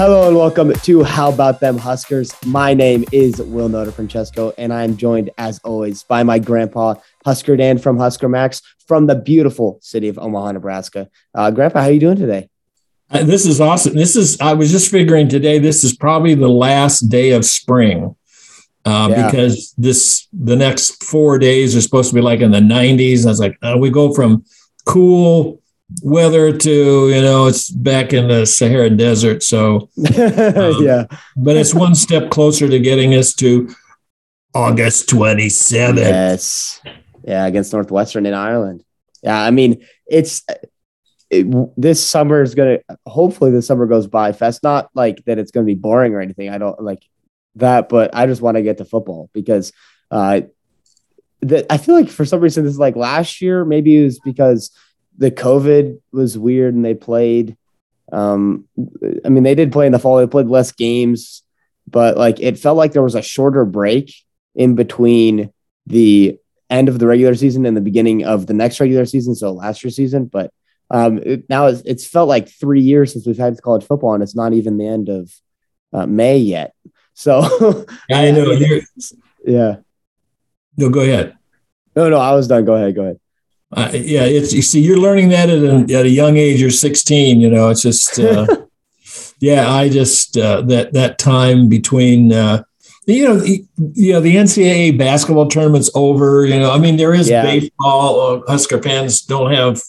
Hello and welcome to How About Them Huskers. My name is Will Nota Francesco, and I am joined, as always, by my grandpa, Husker Dan from Husker Max, from the beautiful city of Omaha, Nebraska. Grandpa, how are you doing today? This is awesome. I was just figuring today, this is probably the last day of spring because the next 4 days are supposed to be like in the 90s. I was like, we go from cool weather to, you know, it's back in the Sahara Desert. So, but it's one step closer to getting us to August 27th. Yes. Yeah. Against Northwestern in Ireland. Yeah. I mean, this summer is going to, hopefully the summer goes by fast. Not like that it's going to be boring or anything. I don't like that, but I just want to get to football because I feel like for some reason, this is like last year, maybe it was because the COVID was weird and they played. I mean, they did play in the fall. They played less games, but like it felt like there was a shorter break in between the end of the regular season and the beginning of the next regular season. So last year's season, but now it's felt like 3 years since we've had college football, and it's not even the end of May yet. So I know. No, go ahead. No, I was done. Go ahead. It's, you see, you're learning that at a young age. You're 16, you know, it's just, that time between, the NCAA basketball tournament's over, you know, I mean, there is baseball. Husker fans don't have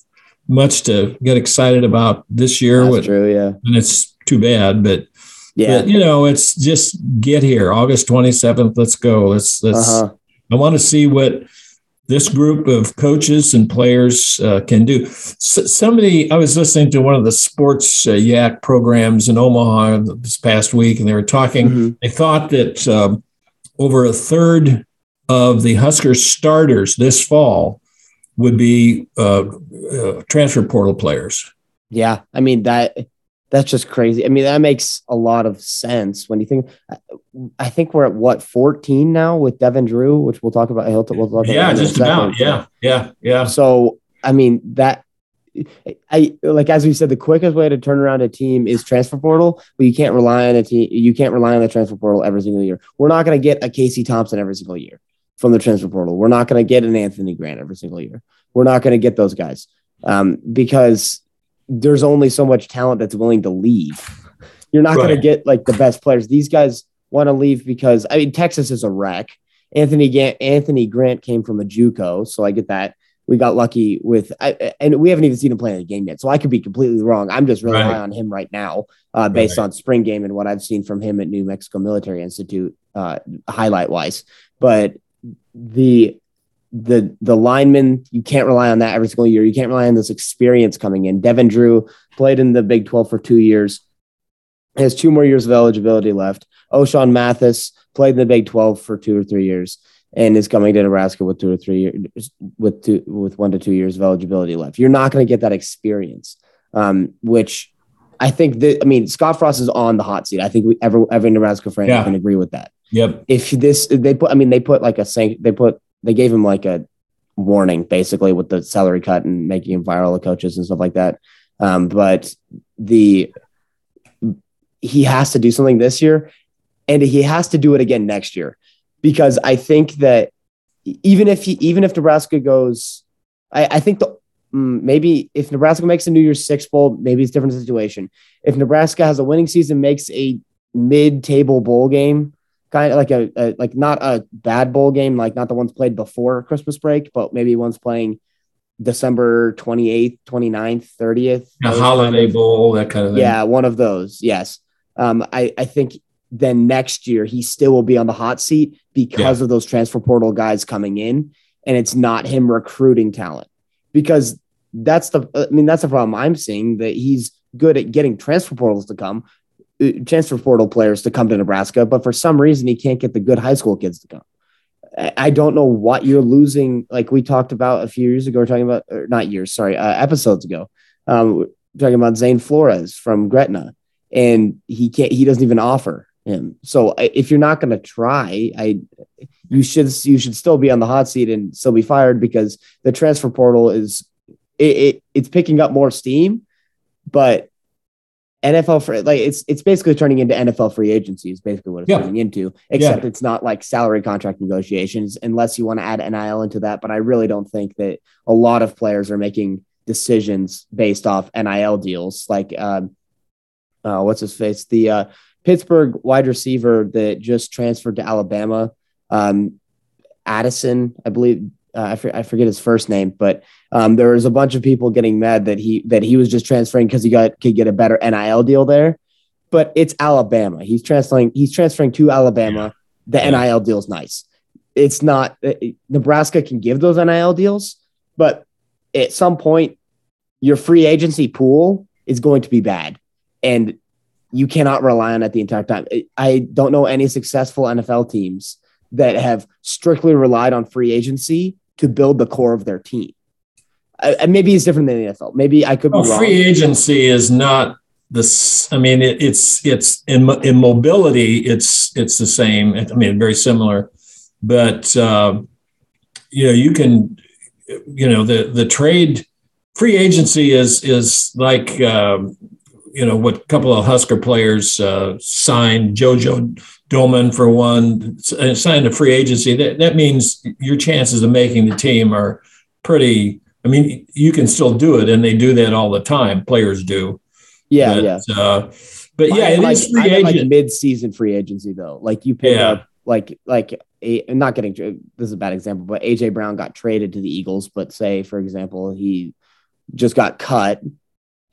much to get excited about this year. That's true, yeah. And it's too bad, but yeah, but, you know, it's just get here August 27th. Let's go. I want to see what this group of coaches and players can do. I was listening to one of the sports yak programs in Omaha this past week, and they were talking. Mm-hmm. They thought that over a third of the Husker starters this fall would be transfer portal players. Yeah, I mean, that's just crazy. I mean, that makes a lot of sense when you think. I think we're at 14 now with Devin Drew, which we'll talk about. Yeah. So, I mean, that I like, as we said, the quickest way to turn around a team is transfer portal, but you can't rely on a team. You can't rely on the transfer portal every single year. We're not going to get a Casey Thompson every single year from the transfer portal. We're not going to get an Anthony Grant every single year. We're not going to get those guys because there's only so much talent that's willing to leave. You're not going to get like the best players. These guys want to leave because, I mean, Texas is a wreck. Anthony Grant came from a JUCO, so I get that. We got lucky with, and we haven't even seen him play in a game yet, so I could be completely wrong. I'm just really high on him right now based on spring game and what I've seen from him at New Mexico Military Institute highlight-wise. But the linemen, you can't rely on that every single year. You can't rely on this experience coming in. Devin Drew played in the Big 12 for 2 years, has 2 more years of eligibility left. O'Shawn Mathis played in the Big 12 for 2 or 3 years and is coming to Nebraska with 2 or 3 years with 1 to 2 years of eligibility left. You're not going to get that experience, which I think Scott Frost is on the hot seat. I think every Nebraska fan can agree with that. Yep. They gave him like a warning basically with the salary cut and making him fire all the coaches and stuff like that. But he has to do something this year, and he has to do it again next year, because I think that even if Nebraska goes, I think maybe if Nebraska makes a New Year's Six bowl, maybe it's a different situation. If Nebraska has a winning season, makes a mid-table bowl game, kind of like a not a bad bowl game, like not the ones played before Christmas break, but maybe ones playing December 28th, 29th, 30th. A holiday bowl, that kind of thing. Yeah, one of those, yes. I think then next year he still will be on the hot seat because of those transfer portal guys coming in, and it's not him recruiting talent. Because that's the problem I'm seeing, that he's good at getting transfer portal players to come to Nebraska, but for some reason he can't get the good high school kids to come. I don't know what you're losing. Like we talked about a few years ago, episodes ago, talking about Zane Flores from Gretna, and he doesn't even offer him. So if you're not going to try, you should still be on the hot seat and still be fired, because the transfer portal is, it's picking up more steam, but NFL for like it's basically turning into NFL free agency is basically what it's turning into, except it's not like salary contract negotiations unless you want to add NIL into that. But I really don't think that a lot of players are making decisions based off NIL deals. Like what's his face? The Pittsburgh wide receiver that just transferred to Alabama, Addison, I believe. I forget his first name, but there was a bunch of people getting mad that he was just transferring because he could get a better NIL deal there. But it's Alabama. He's transferring to Alabama. The NIL deal's nice. It's not Nebraska can give those NIL deals, but at some point your free agency pool is going to be bad, and you cannot rely on it the entire time. I don't know any successful NFL teams that have strictly relied on free agency to build the core of their team. And maybe it's different than the NFL. Maybe I could be wrong. Free agency is not this. I mean, it's in mobility. It's the same. I mean, very similar, but you can, the trade free agency is like, what a couple of Husker players signed, JoJo Doman for one, signed a free agency. That means your chances of making the team are pretty. I mean, you can still do it, and they do that all the time. Players do. Yeah. It is free agent. Like mid-season free agency though. Like you pick up this is a bad example, but AJ Brown got traded to the Eagles. But say for example, he just got cut,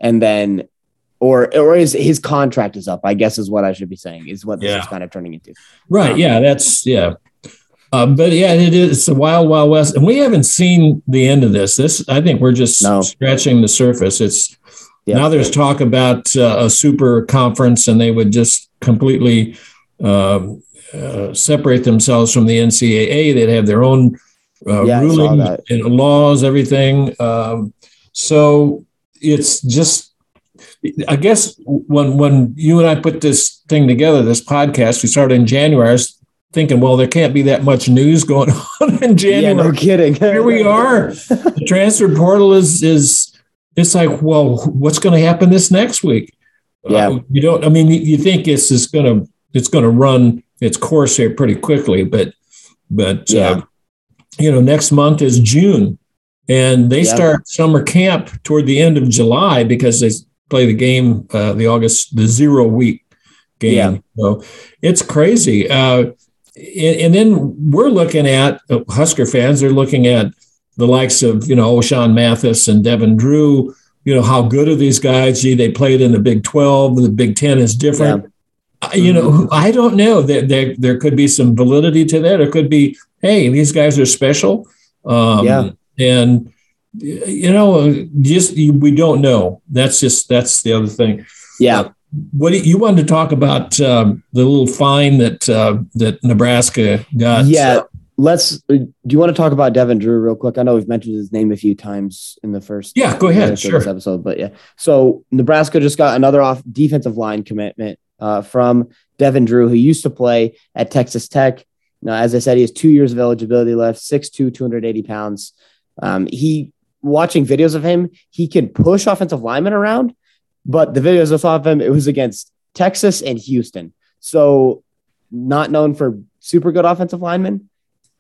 and then. Or his contract is up, I guess is what I should be saying, is what this is kind of turning into. Right, it is. It's the wild, wild west. And we haven't seen the end of this. I think we're just scratching the surface. It's now there's talk about a super conference, and they would just completely separate themselves from the NCAA. They'd have their own rulings and laws, everything. So it's just... I guess when you and I put this thing together, this podcast, we started in January. I was thinking, well, there can't be that much news going on in January. Yeah, no kidding. Here we are. The transfer portal it's like, well, what's going to happen this next week? Yeah. You think it's going to run its course here pretty quickly, but next month is June, and they start summer camp toward the end of July because they play the game, the 0 week game. Yeah. So it's crazy. And then we're looking at Husker fans. They're looking at the likes of, O'Shawn Mathis and Devin Drew, how good are these guys? Gee, they played in the Big 12. The Big 10 is different. Yeah. I don't know that there could be some validity to that. It could be, hey, these guys are special. And, we don't know. That's the other thing. Yeah. What you wanted to talk about the little fine that Nebraska got? Yeah. Do you want to talk about Devin Drew real quick? I know we've mentioned his name a few times in the first. Yeah, go ahead. Sure. This episode, but yeah. So Nebraska just got another off defensive line commitment from Devin Drew, who used to play at Texas Tech. Now, as I said, he has 2 years of eligibility left. 6'2", 280 pounds. Watching videos of him, he can push offensive linemen around, but the videos I saw of him, it was against Texas and Houston. So not known for super good offensive linemen.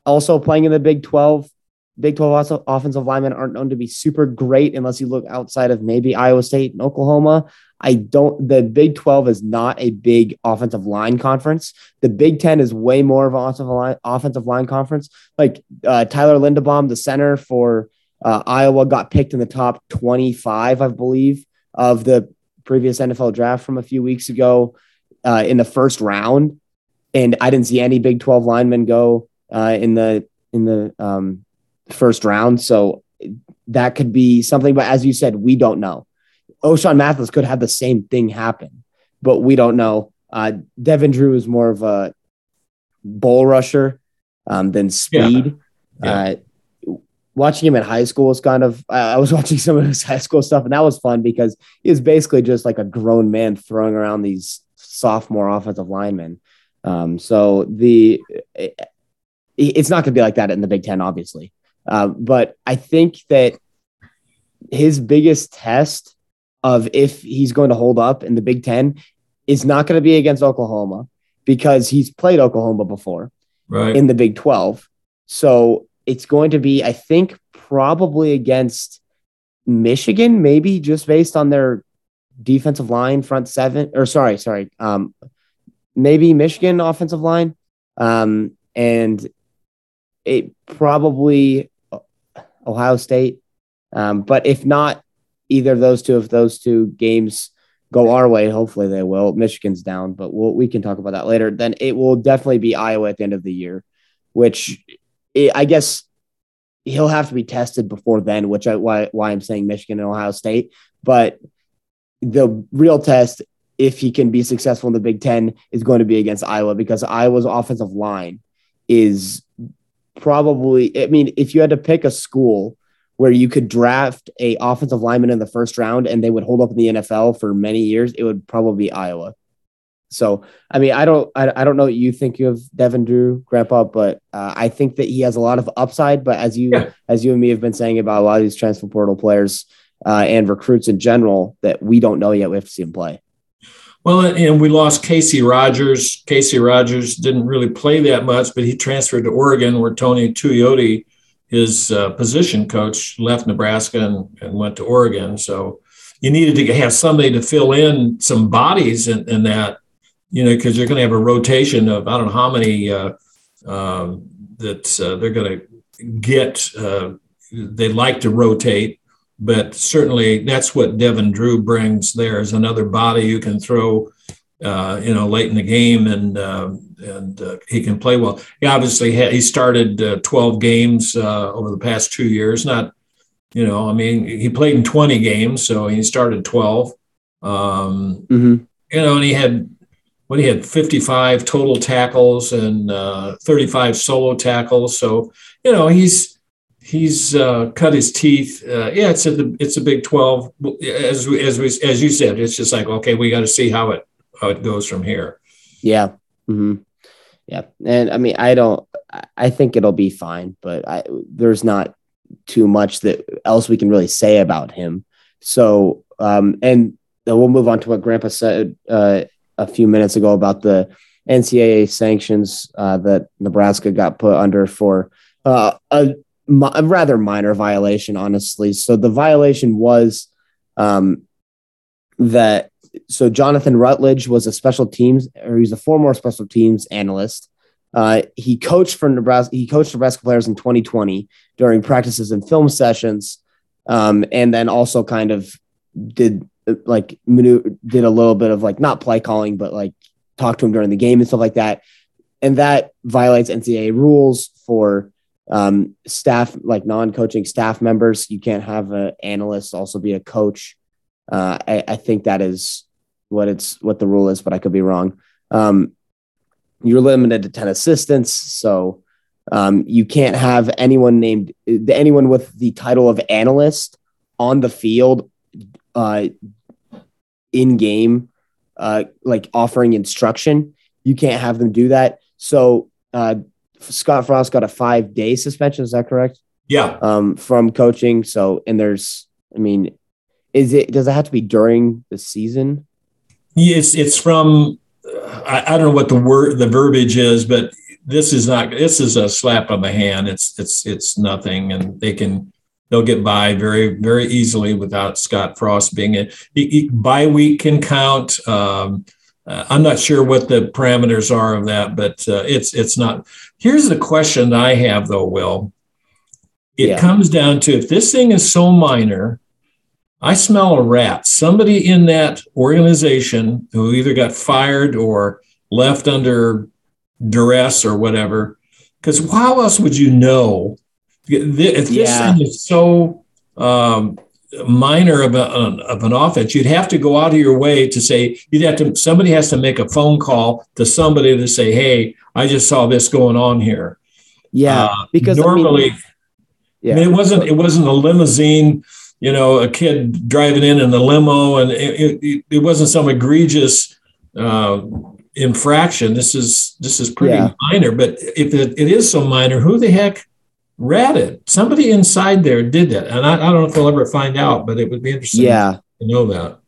Also playing in the Big 12. Big 12 offensive linemen aren't known to be super great unless you look outside of maybe Iowa State and Oklahoma. The Big 12 is not a big offensive line conference. The Big 10 is way more of an offensive line conference. Like Tyler Linderbaum, the center for Iowa, got picked in the top 25, I believe, of the previous NFL draft from a few weeks ago in the first round. And I didn't see any Big 12 linemen go in the first round. So that could be something. But as you said, we don't know. O'Shawn Mathis could have the same thing happen, but we don't know. Devin Drew is more of a bull rusher than speed. Yeah. Watching him at high school was kind of – I was watching some of his high school stuff, and that was fun because he was basically just like a grown man throwing around these sophomore offensive linemen. It's not going to be like that in the Big Ten, obviously. But I think that his biggest test of if he's going to hold up in the Big Ten is not going to be against Oklahoma, because he's played Oklahoma before in the Big 12. So it's going to be, I think, probably against Michigan, maybe, just based on their defensive line, front seven, or maybe Michigan offensive line. And it probably Ohio State. But if not either of those two, if those two games go our way, hopefully they will. Michigan's down, but we can talk about that later. Then it will definitely be Iowa at the end of the year, which I guess he'll have to be tested before then, which I why I'm saying Michigan and Ohio State. But the real test, if he can be successful in the Big Ten, is going to be against Iowa, because Iowa's offensive line is probably, I mean, if you had to pick a school where you could draft a offensive lineman in the first round and they would hold up in the NFL for many years, it would probably be Iowa. So, I mean, I don't know what you think of Devin Drew, Grandpa, but I think that he has a lot of upside. But as you and me have been saying about a lot of these transfer portal players and recruits in general, that we don't know yet. We have to see him play. Well, and we lost Casey Rogers. Casey Rogers didn't really play that much, but he transferred to Oregon, where Tony Tuioti, his position coach, left Nebraska and went to Oregon. So you needed to have somebody to fill in some bodies in that, you know, because you're going to have a rotation of I don't know how many that they're going to get. They like to rotate, but certainly that's what Devin Drew brings. There's another body you can throw, late in the game, and he can play well. He obviously he started 12 games over the past 2 years. Not, he played in 20 games, so he started 12. And he had 55 total tackles and 35 solo tackles. So he's cut his teeth. It's a Big 12, as you said. It's just like, okay, we got to see how it goes from here. Yeah. Mm-hmm. Yeah. And I mean, I think it'll be fine, but there's not too much else we can really say about him. So, and we'll move on to what Grandpa said a few minutes ago about the NCAA sanctions that Nebraska got put under for a rather minor violation, honestly. So the violation was that, so Jonathan Rutledge was a former special teams analyst. He coached for Nebraska. He coached Nebraska players in 2020 during practices and film sessions, and then also kind of did a little bit of not play calling, but talked to him during the game and stuff like that. And that violates NCAA rules for staff, non-coaching staff members. You can't have an analyst also be a coach. I think that is what the rule is, but I could be wrong. You're limited to 10 assistants, so you can't have anyone with the title of analyst on the field in game, offering instruction. You can't have them do that. So Scott Frost got a 5-day suspension. Is that correct? Yeah. From coaching. So, and there's, I mean, does it have to be during the season? Yes, it's from, I don't know what the verbiage is, but this is a slap on the hand. It's nothing, and they'll get by very, very easily without Scott Frost being in. Bye week can count. I'm not sure what the parameters are of that, but it's not. Here's the question I have though, Will. It comes down to, if this thing is so minor, I smell a rat. Somebody in that organization who either got fired or left under duress or whatever, because how else would you know? If this thing is so minor of an offense, you'd have to go out of your way to say, somebody has to make a phone call to somebody to say, hey, I just saw this going on here. Yeah, because normally, it wasn't a limousine, a kid driving in the limo, and it wasn't some egregious infraction. This is pretty minor, but if it is so minor, who the heck ratted? Somebody inside there did that. And I don't know if they'll ever find out, but it would be interesting. Yeah. you know about.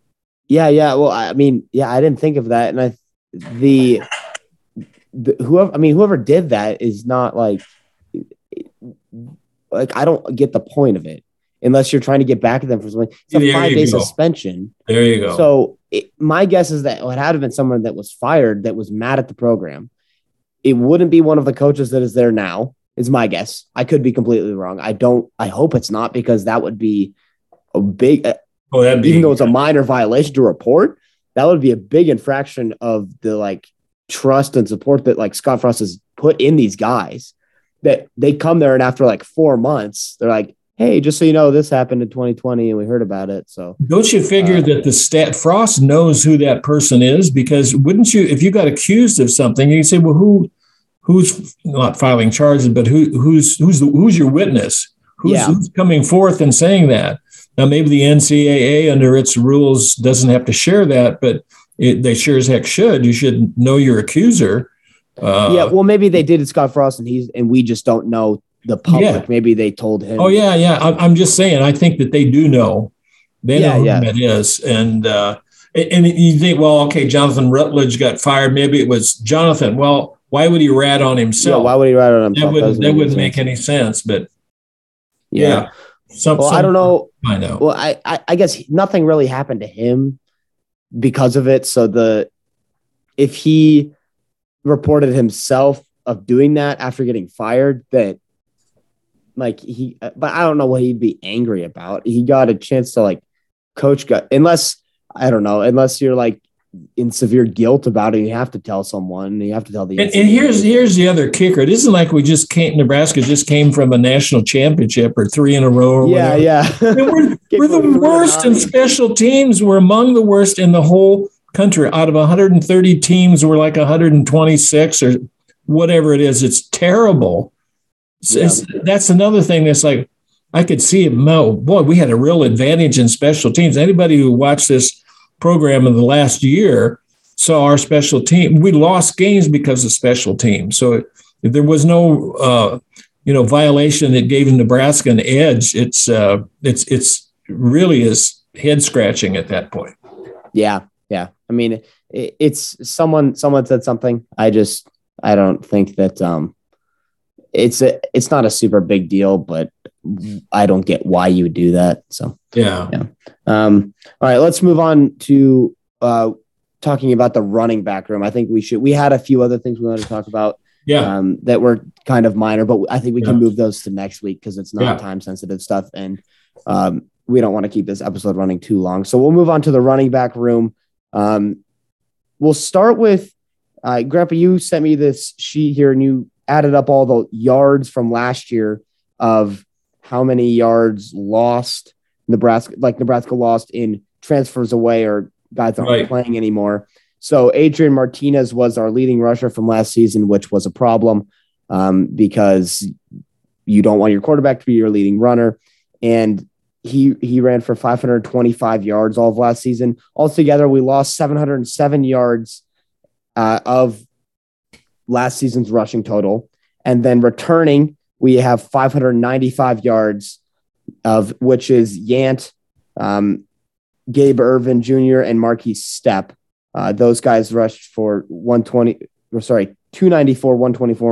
Yeah. Well, I mean, yeah, I didn't think of that. And whoever did that is not like I don't get the point of it unless you're trying to get back at them for something. It's a 5-day suspension. There you go. So my guess is that it had to have been someone that was fired that was mad at the program. It wouldn't be one of the coaches that is there now, is my guess. I could be completely wrong. I hope it's not, because that would be a big, even though it's a minor violation to report, that would be a big infraction of the trust and support that Scott Frost has put in these guys, that they come there and after 4 months, they're like, hey, just so you know, this happened in 2020 and we heard about it. So don't you figure that the Frost knows who that person is? Because wouldn't you, if you got accused of something, you say, well, who's not filing charges, but who's your witness? Who's coming forth and saying that? Now, maybe the NCAA under its rules doesn't have to share that, but they sure as heck should. You should know your accuser. Yeah. Well, maybe they did it, Scott Frost, and we just don't know. The public, Maybe they told him. Oh yeah, yeah. I'm just saying. I think that they do know. They know who that is, and you think, well, okay, Jonathan Rutledge got fired. Maybe it was Jonathan. Well, why would he rat on himself? Yeah, why would he rat on himself? That wouldn't make any sense. But yeah. I don't know. I know. Well, I guess nothing really happened to him because of it. So if he reported himself of doing that after getting fired, that. But I don't know what he'd be angry about. He got a chance to unless you're in severe guilt about it, you have to tell someone, you have to tell the. And here's the other kicker. It isn't like Nebraska just came from a national championship or three in a row or whatever. Yeah. We're the worst in special teams. We're among the worst in the whole country. Out of 130 teams, we're 126 or whatever it is. It's terrible. So that's another thing that's I could see it. No, boy, we had a real advantage in special teams. Anybody who watched this program in the last year saw our special team. We lost games because of special teams. So if there was no, violation that gave Nebraska an edge, it's really is head scratching at that point. Yeah. Yeah. I mean, it's someone said something. I don't think that, it's not a super big deal, but I don't get why you would do that. So, yeah. All right, let's move on to talking about the running back room. I think we had a few other things we wanted to talk about that were kind of minor, but I think we can move those to next week because it's not time sensitive stuff. And we don't want to keep this episode running too long. So we'll move on to the running back room. We'll start with Grandpa, you sent me this sheet here and you added up all the yards from last year of how many yards lost Nebraska lost in transfers away or guys that aren't playing anymore. So Adrian Martinez was our leading rusher from last season, which was a problem because you don't want your quarterback to be your leading runner. And he ran for 525 yards all of last season. Altogether, we lost 707 yards of last season's rushing total. And then returning, we have 595 yards, of which is Yant, Gabe Irvin Jr. and Markese Stepp. Those guys rushed for 294, 124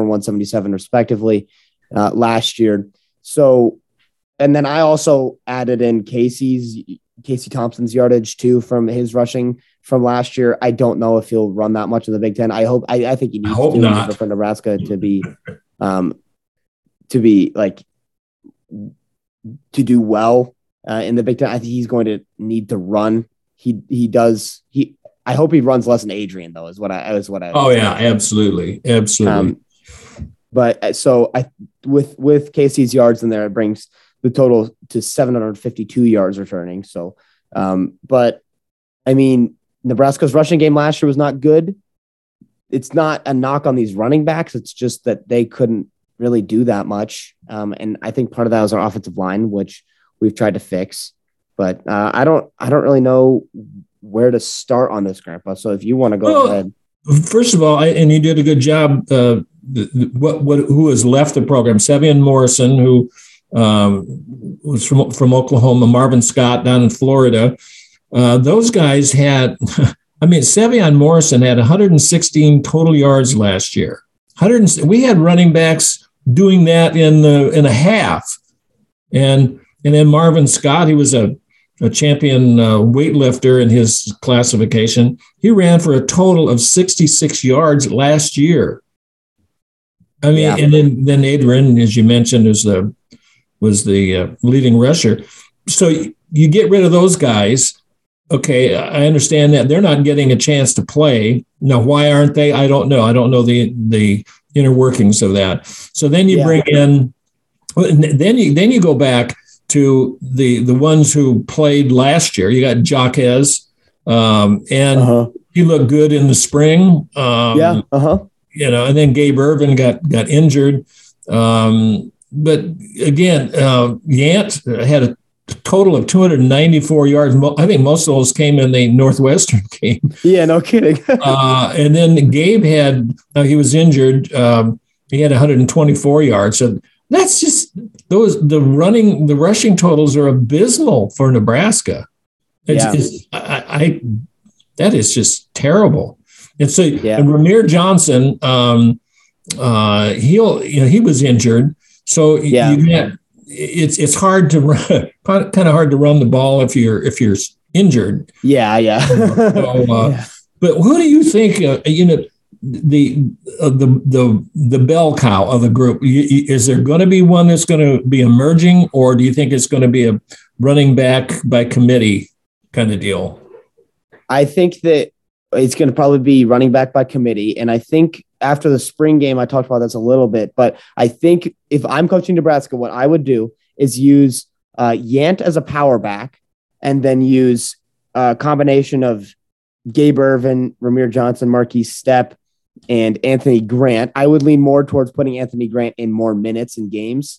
and 177 respectively last year. So, and then I also added in Casey Thompson's yardage too from his rushing from last year. I don't know if he'll run that much in the Big Ten. I think he needs to do for Nebraska to do well in the Big Ten. I think he's going to need to run. I hope he runs less than Adrian though, is what I. Oh yeah, absolutely. Absolutely. But with Casey's yards in there, it brings the total to 752 yards returning. So, but I mean, Nebraska's rushing game last year was not good. It's not a knock on these running backs. It's just that they couldn't really do that much. And I think part of that was our offensive line, which we've tried to fix, but I don't really know where to start on this, Grandpa. So if you want to go ahead. First of all, and you did a good job. Who has left the program? Savion Morrison, who was from Oklahoma, Marvin Scott down in Florida, Those guys had, I mean, Savion Morrison had 116 total yards last year. We had running backs doing that in a half. And then Marvin Scott, he was a champion weightlifter in his classification. He ran for a total of 66 yards last year. I mean, yeah. And then Adrian, as you mentioned, was the leading rusher. So you get rid of those guys. Okay, I understand that they're not getting a chance to play. Now, why aren't they? I don't know. I don't know the inner workings of that. So then you bring in, then you go back to the ones who played last year. You got Jaquez, and he looked good in the spring. You know, and then Gabe Irvin got injured. But again, Yant had a total of 294 yards. I think most of those came in the Northwestern game. Yeah, no kidding. And then Gabe had, he was injured. He had 124 yards. So that's just the rushing totals are abysmal for Nebraska. That is just terrible. And so, and Rahmir Johnson, he was injured. So it's hard to run, kind of hard to run the ball if you're injured. But who do you think the bell cow of the group? Is there going to be one that's going to be emerging, or do you think it's going to be a running back by committee kind of deal? I think that it's going to probably be running back by committee. And I think after the spring game, I talked about this a little bit, but I think if I'm coaching Nebraska, what I would do is use Yant as a power back and then use a combination of Gabe Irvin, Rahmir Johnson, Markese Stepp, and Anthony Grant. I would lean more towards putting Anthony Grant in more minutes and games.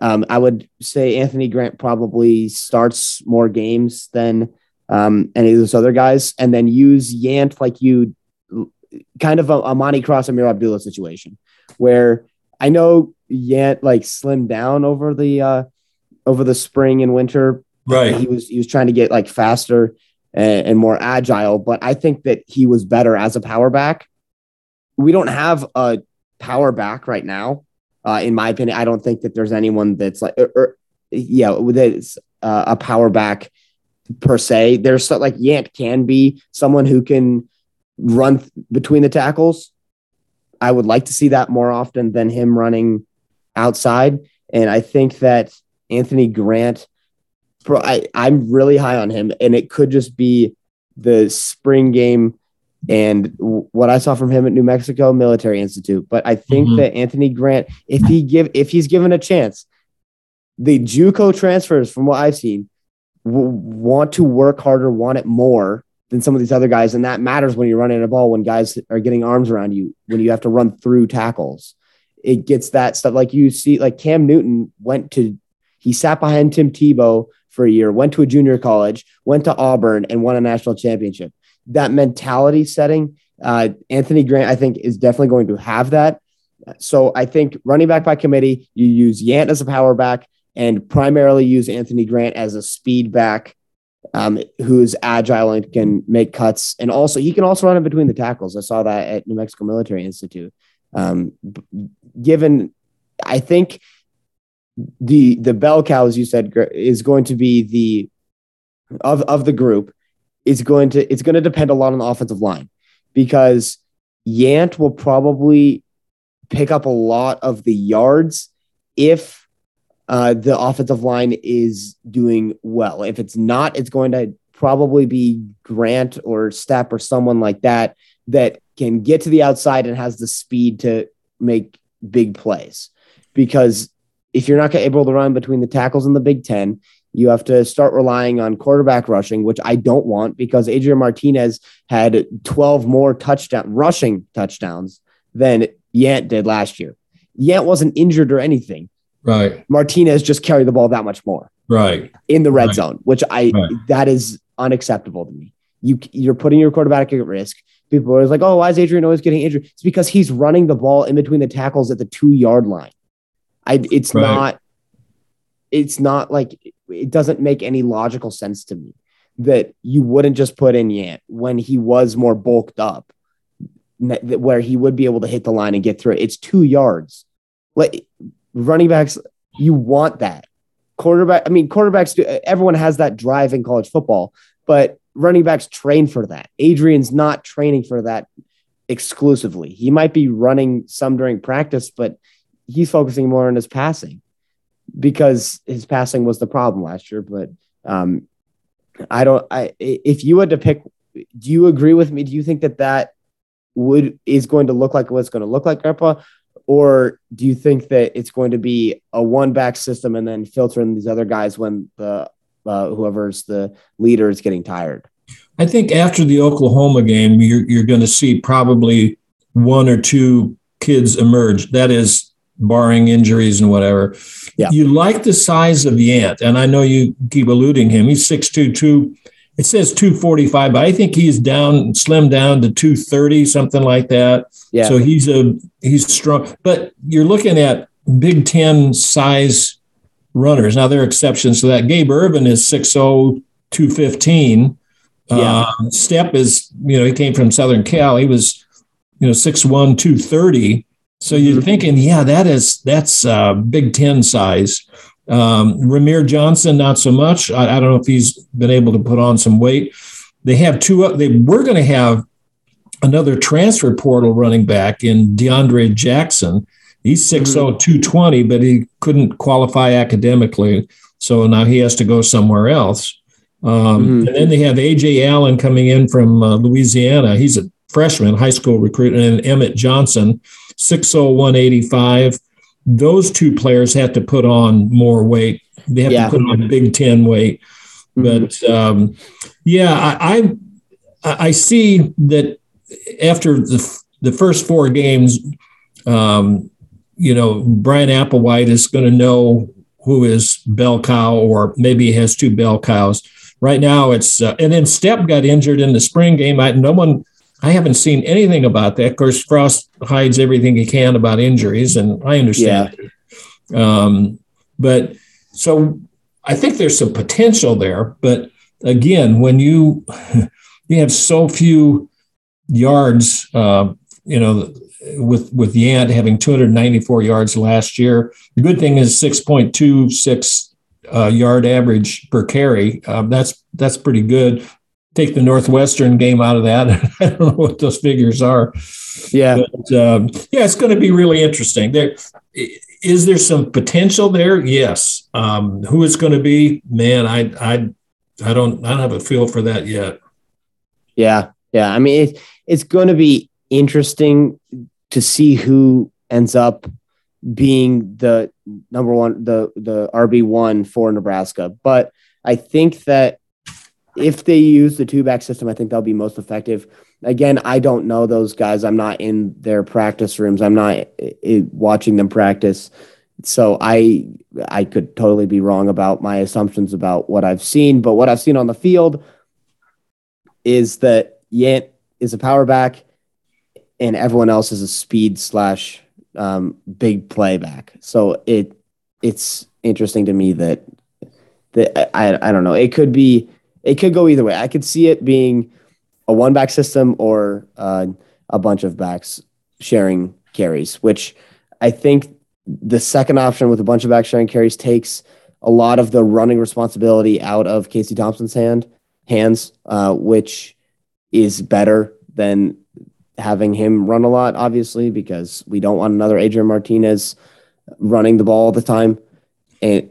I would say Anthony Grant probably starts more games than any of those other guys, and then use Yant like you kind of a Monty Cross Amir Abdullah situation, where I know Yant like slimmed down over the spring and winter. Right. He was trying to get like faster and more agile, but I think that he was better as a power back. We don't have a power back right now. In my opinion, I don't think that there's anyone that's like, a power back per se. There's stuff like Yant can be someone who can run between the tackles. I would like to see that more often than him running outside. And I think that Anthony Grant, I'm really high on him, and it could just be the spring game and what I saw from him at New Mexico Military Institute. But I think that Anthony Grant, if he's given a chance, the JUCO transfers from what I've seen want to work harder, want it more than some of these other guys. And that matters when you're running a ball, when guys are getting arms around you, when you have to run through tackles. It gets that stuff. Like you see, like Cam Newton he sat behind Tim Tebow for a year, went to a junior college, went to Auburn, and won a national championship. That mentality setting, Anthony Grant, I think, is definitely going to have that. So I think running back by committee, you use Yant as a power back and primarily use Anthony Grant as a speed back, who's agile and can make cuts. And also, he can also run in between the tackles. I saw that at New Mexico Military Institute. I think the bell cow, as you said, is going to be of the group. It's going to depend a lot on the offensive line, because Yant will probably pick up a lot of the yards if the offensive line is doing well. If it's not, it's going to probably be Grant or Stepp or someone like that can get to the outside and has the speed to make big plays. Because if you're not able to run between the tackles in the Big Ten, you have to start relying on quarterback rushing, which I don't want, because Adrian Martinez had 12 more rushing touchdowns than Yant did last year. Yant wasn't injured or anything. Right. Martinez just carried the ball that much more. Right. In the red zone, which that is unacceptable to me. You're putting your quarterback at risk. People are like, oh, why is Adrian always getting injured? It's because he's running the ball in between the tackles at the 2-yard line. It's not like, it doesn't make any logical sense to me. that you wouldn't just put in Yant when he was more bulked up, where he would be able to hit the line and get through it. It's 2 yards. Like, running backs, you want that. Quarterback, I mean, quarterbacks do, everyone has that drive in college football, but running backs train for that. Adrian's not training for that exclusively. He might be running some during practice, but he's focusing more on his passing because his passing was the problem last year. But if you had to pick, do you agree with me? Do you think that is going to look like what's going to look like, Grandpa? Or do you think that it's going to be a one-back system and then filtering these other guys when whoever's the leader is getting tired? I think after the Oklahoma game, you're going to see probably one or two kids emerge. That is, barring injuries and whatever. Yeah. You like the size of Yant, and I know you keep alluding him. He's 6'2", it says 245, but I think he's slimmed down to 230, something like that. Yeah. So he's strong, but you're looking at Big Ten size runners. Now there are exceptions to that. Gabe Urban is 6'0", 215. Yeah. Stepp is, he came from Southern Cal. He was, 6'1", 230. So you're thinking, yeah, that's Big Ten size. Rahmir Johnson, not so much. I don't know if he's been able to put on some weight. We're going to have another transfer portal running back in DeAndre Jackson. He's 6'0", 220, but he couldn't qualify academically. So now he has to go somewhere else. And then they have AJ Allen coming in from Louisiana. He's a freshman, high school recruit, and Emmett Johnson, 6'0", 185. Those two players have to put on more weight. They have to put on Big Ten weight. But, I see that after the first four games, Brian Applewhite is going to know who is bell cow, or maybe he has two bell cows. Right now it's – and then Stepp got injured in the spring game. I haven't seen anything about that. Of course, Frost hides everything he can about injuries, and I understand. Yeah. But so I think there's some potential there. But again, when you have so few yards, with Yant having 294 yards last year, the good thing is 6.26 yard average per carry. That's pretty good. Take the Northwestern game out of that. I don't know what those figures are. Yeah. But, it's going to be really interesting. Is there some potential there? Yes. Who it's going to be? Man, I don't have a feel for that yet. Yeah. Yeah. I mean, it's going to be interesting to see who ends up being the number one, the RB1 for Nebraska. But I think that if they use the two-back system, I think that'll be most effective. Again, I don't know those guys. I'm not in their practice rooms. I'm not watching them practice. So I could totally be wrong about my assumptions about what I've seen. But what I've seen on the field is that Yant is a power back and everyone else is a speed / big play back. So it's interesting to me that I don't know. It could go either way. I could see it being a one-back system or a bunch of backs sharing carries, which I think the second option with a bunch of backs sharing carries takes a lot of the running responsibility out of Casey Thompson's hands, which is better than having him run a lot, obviously, because we don't want another Adrian Martinez running the ball all the time. And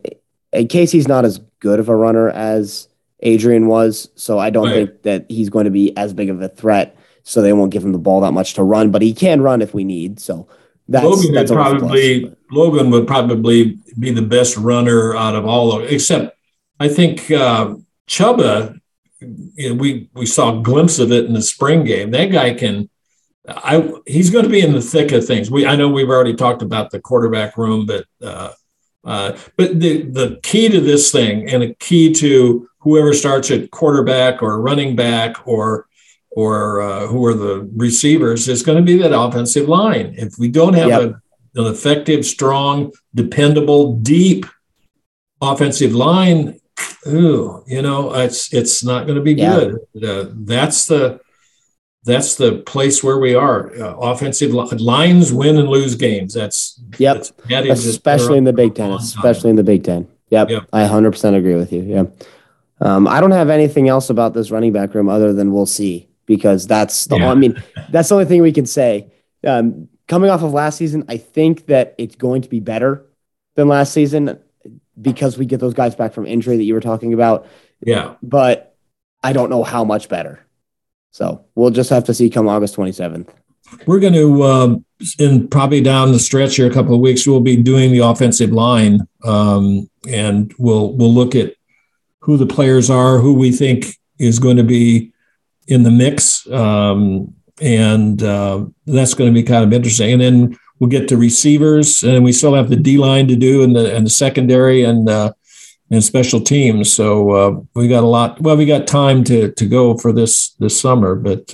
Casey's not as good of a runner as Adrian was, so I don't think that he's going to be as big of a threat, so they won't give him the ball that much to run, but he can run if we need. So Logan would probably be the best runner out of all of them, except I think Chuba, we saw a glimpse of it in the spring game. That guy he's going to be in the thick of things. I know we've already talked about the quarterback room, but the key to this thing, and a key to whoever starts at quarterback or running back or who are the receivers, is going to be that offensive line. If we don't have an effective, strong, dependable, deep offensive line, ooh, you know, it's not going to be good. That's the place where we are. Offensive lines win and lose games. Especially in the Big Ten. Yep. I 100% agree with you. Yeah. I don't have anything else about this running back room other than we'll see, because that's the only thing we can say. Coming off of last season, I think that it's going to be better than last season because we get those guys back from injury that you were talking about. Yeah. But I don't know how much better. So we'll just have to see come August 27th. We're going to, in probably down the stretch here, a couple of weeks, we'll be doing the offensive line, and we'll look at who the players are, who we think is going to be in the mix, and that's going to be kind of interesting. And then we'll get to receivers, and we still have the D line to do, and the secondary, and special teams. So we got a lot. Well, we got time to go for this summer. But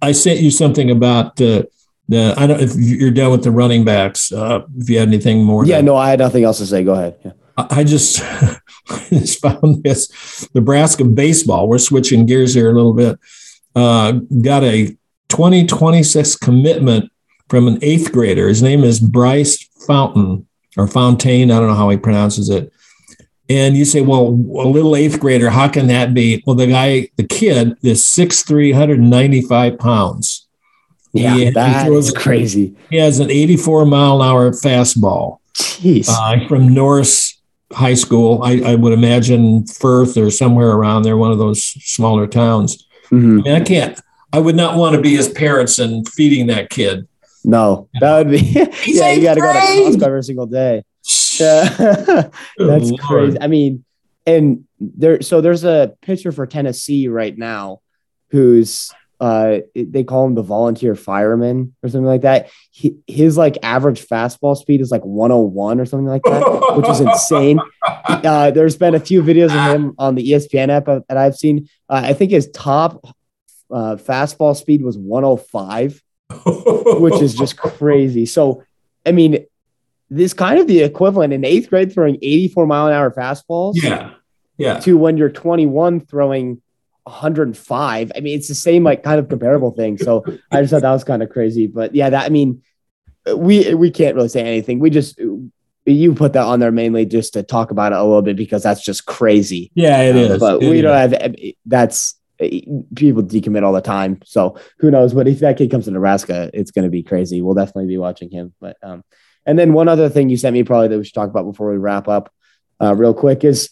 I sent you something about the. I don't if you're done with the running backs. If you had anything more. Yeah, no, I had nothing else to say. Go ahead. Yeah. I just found this. Nebraska baseball. We're switching gears here a little bit. Got a 2026 commitment from an 8th grader. His name is Bryce Fountain. Or Fontaine, I don't know how he pronounces it. And you say, well, a little 8th grader, how can that be? Well, the kid is 6'3", 195 pounds. Yeah, that is crazy. He has an 84-mile-an-hour fastball. Jeez. From Norris High School, I would imagine Firth or somewhere around there, one of those smaller towns. Mm-hmm. I mean, I would not want to be his parents and feeding that kid. No, that would be. You got to go to Costco every single day. That's crazy. I mean, and there's a pitcher for Tennessee right now who's they call him the volunteer fireman or something like that. His like average fastball speed is like 101 or something like that, which is insane. There's been a few videos of him on the ESPN app that I've seen. I think his top fastball speed was 105. Which is just crazy. So, I mean, this kind of the equivalent in 8th grade throwing 84-mile-an-hour fastballs. Yeah, yeah. To when you're 21 throwing 105. I mean, it's the same like kind of comparable thing. So I just thought that was kind of crazy. But yeah, that I mean, we can't really say anything. We just you put that on there mainly just to talk about it a little bit because that's just crazy. Yeah, it is. But we don't have that's. People decommit all the time, so who knows? But if that kid comes to Nebraska, it's going to be crazy. We'll definitely be watching him. But and then one other thing you sent me probably that we should talk about before we wrap up real quick is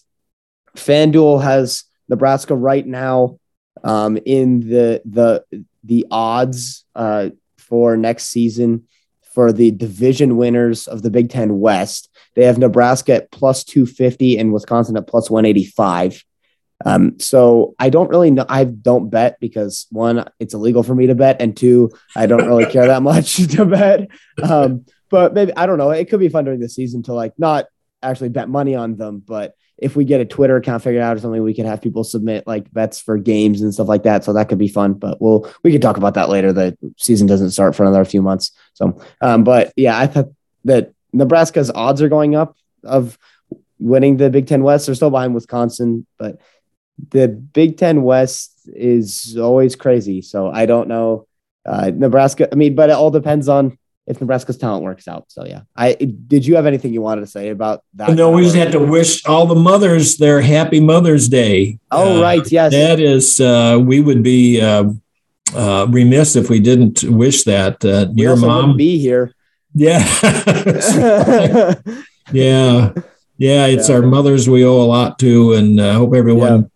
FanDuel has Nebraska right now in the odds for next season for the division winners of the Big Ten West. They have Nebraska at +250 and Wisconsin at +185. So I don't really know. I don't bet because 1, it's illegal for me to bet. And 2, I don't really care that much to bet. But maybe, I don't know. It could be fun during the season to like, not actually bet money on them. But if we get a Twitter account figured out or something, we could have people submit like bets for games and stuff like that. So that could be fun, but we could talk about that later. The season doesn't start for another few months. So, but yeah, I thought that Nebraska's odds are going up of winning the Big Ten West. They're still behind Wisconsin, but the Big Ten West is always crazy. So I don't know Nebraska. I mean, but it all depends on if Nebraska's talent works out. So, yeah. Did you have anything you wanted to say about that? No, we just had to wish all the mothers their happy Mother's Day. Oh, right. Yes. That is, we would be remiss if we didn't wish that. Your mom be here. Yeah. Yeah. Yeah. It's our mothers we owe a lot to. And I hope everyone. Yeah.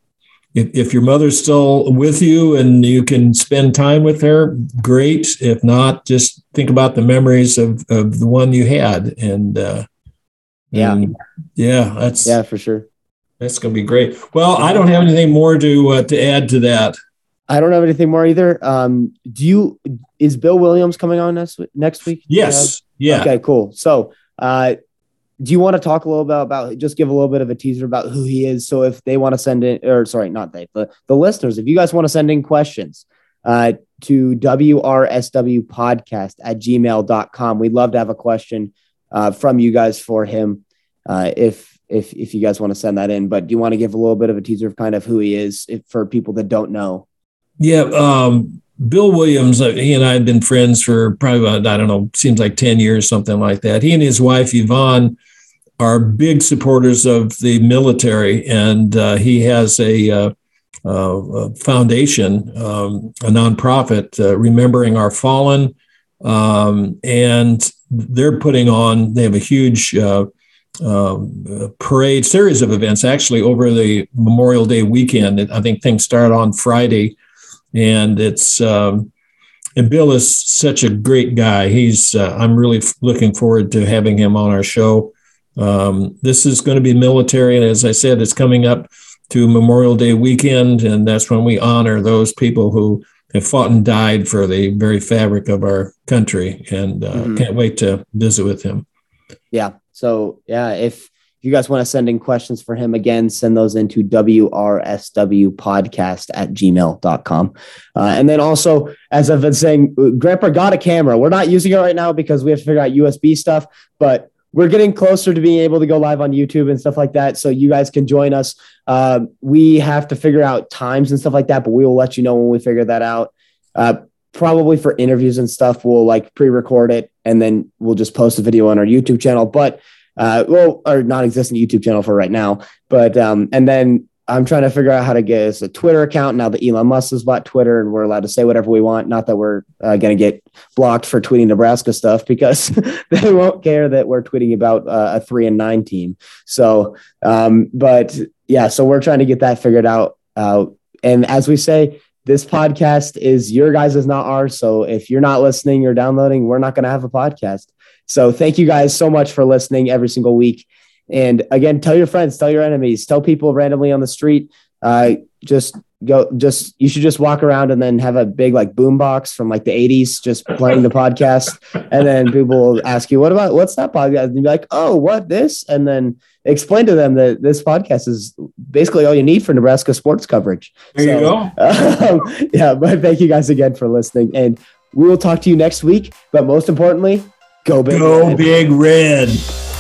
If your mother's still with you and you can spend time with her, great. If not, just think about the memories of the one you had. And that's for sure. That's going to be great. Well, I don't have anything more to add to that. I don't have anything more either. Is Bill Williams coming on next week? Yes. Yeah. Okay, cool. So, do you want to talk a little bit about just give a little bit of a teaser about who he is? So if they want to send in, or sorry, not they, but the listeners, if you guys want to send in questions to wrswpodcast@gmail.com, we'd love to have a question from you guys for him. If if you guys want to send that in. But do you want to give a little bit of a teaser of kind of who he is, if, for people that don't know? Yeah. Bill Williams, he and I had been friends for probably about, I don't know, seems like 10 years, something like that. He and his wife, Yvonne, are big supporters of the military, and he has a foundation, a nonprofit, Remembering Our Fallen, and they're putting on, they have a huge parade, series of events, actually, over the Memorial Day weekend. I think things start on Friday. And it's and Bill is such a great guy. He's I'm really looking forward to having him on our show. This is going to be military, and as I said, it's coming up to Memorial Day weekend, and that's when we honor those people who have fought and died for the very fabric of our country. And can't wait to visit with him. Yeah. So yeah, if you guys want to send in questions for him, again, send those into wrswpodcast@gmail.com. And then also, as I've been saying, Grandpa got a camera. We're not using it right now because we have to figure out USB stuff, but we're getting closer to being able to go live on YouTube and stuff like that. So you guys can join us. We have to figure out times and stuff like that, but we will let you know when we figure that out. Probably for interviews and stuff, we'll like pre-record it, and then we'll just post a video on our YouTube channel. But well, our non-existent YouTube channel for right now, but and then I'm trying to figure out how to get us a Twitter account now that Elon Musk has bought Twitter and we're allowed to say whatever we want. Not that we're going to get blocked for tweeting Nebraska stuff, because they won't care that we're tweeting about a 3-9 team. So, but yeah, so we're trying to get that figured out. And as we say, this podcast is your guys', is not ours. So if you're not listening or downloading, we're not going to have a podcast. So thank you guys so much for listening every single week. And again, tell your friends, tell your enemies, tell people randomly on the street. You should just walk around and then have a big like boom box from like the 80s, just playing the podcast. And then people will ask you, what's that podcast? And you'll be like, oh, what this? And then explain to them that this podcast is basically all you need for Nebraska sports coverage. There you go. Yeah. But thank you guys again for listening, and we will talk to you next week. But most importantly, go Big Red.